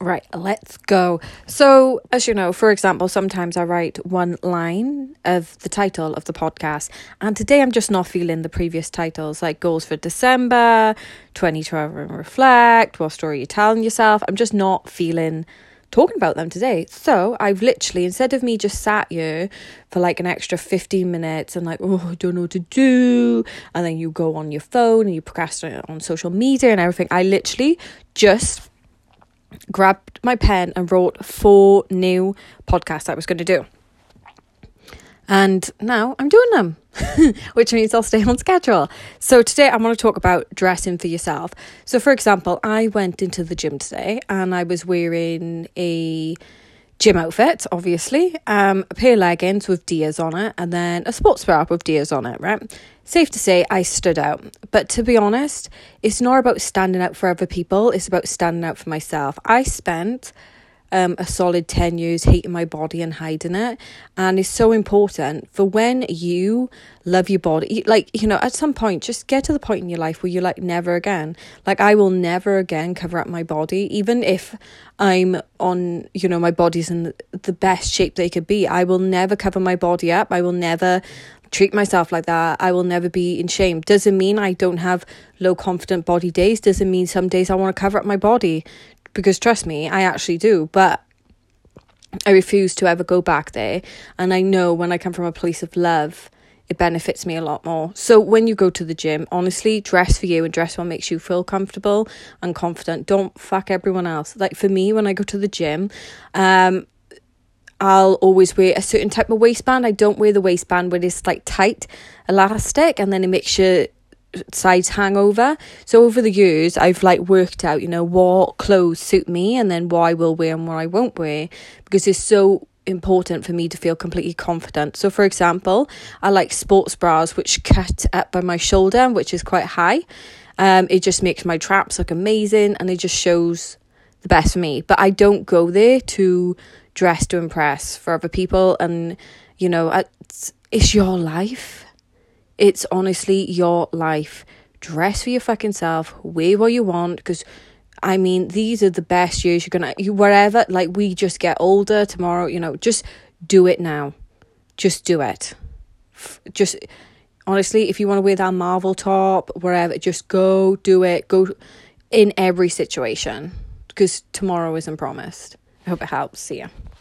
Right, let's go. So, as you know, for example, sometimes I write one line of the title of the podcast, and today I'm just not feeling the previous titles, like Goals for December, 2012 and Reflect, What Story Are You Telling Yourself? I'm just not feeling talking about them today. So I've literally, instead of me just sat here for like an extra 15 minutes and like, oh, I don't know what to do, and then you go on your phone and you procrastinate on social media and everything, I literally just grabbed my pen and wrote 4 new podcasts I was going to do, and now I'm doing them which means I'll stay on schedule. So today I want to talk about dressing for yourself. So for example, I went into the gym today and I was wearing a gym outfit, obviously, a pair of leggings with deers on it and then a sports bra with deers on it, right? Safe to say I stood out, but to be honest, it's not about standing out for other people, it's about standing out for myself. I spent a solid 10 years hating my body and hiding it, and it's so important for when you love your body, like, you know, at some point just get to the point in your life where you're like, never again, like I will never again cover up my body, even if I'm on, you know, my body's in the best shape they could be, I will never cover my body up, I will never treat myself like that, I will never be in shame. Doesn't mean I don't have low confident body days, doesn't mean some days I want to cover up my body, because trust me, I actually do, but I refuse to ever go back there. And I know when I come from a place of love, it benefits me a lot more. So when you go to the gym, honestly, dress for you and dress what makes you feel comfortable and confident. Don't fuck everyone else. Like for me, when I go to the gym, I'll always wear a certain type of waistband. I don't wear the waistband where it's like tight elastic and then it makes you sides hangover. So over the years I've like worked out, you know, what clothes suit me and then what I will wear and what I won't wear, because it's so important for me to feel completely confident. So for example, I like sports bras which cut up by my shoulder, which is quite high. It just makes my traps look amazing and it just shows the best for me, but I don't go there to dress to impress for other people. And you know, it's your life. It's honestly your life. Dress for your fucking self. Wear what you want. Because, I mean, these are the best years you're going to... whatever. Like, we just get older tomorrow. You know, just do it now. Just do it. Just... honestly, if you want to wear that Marvel top, wherever, just go do it. Go in every situation. Because tomorrow isn't promised. I hope it helps. See ya.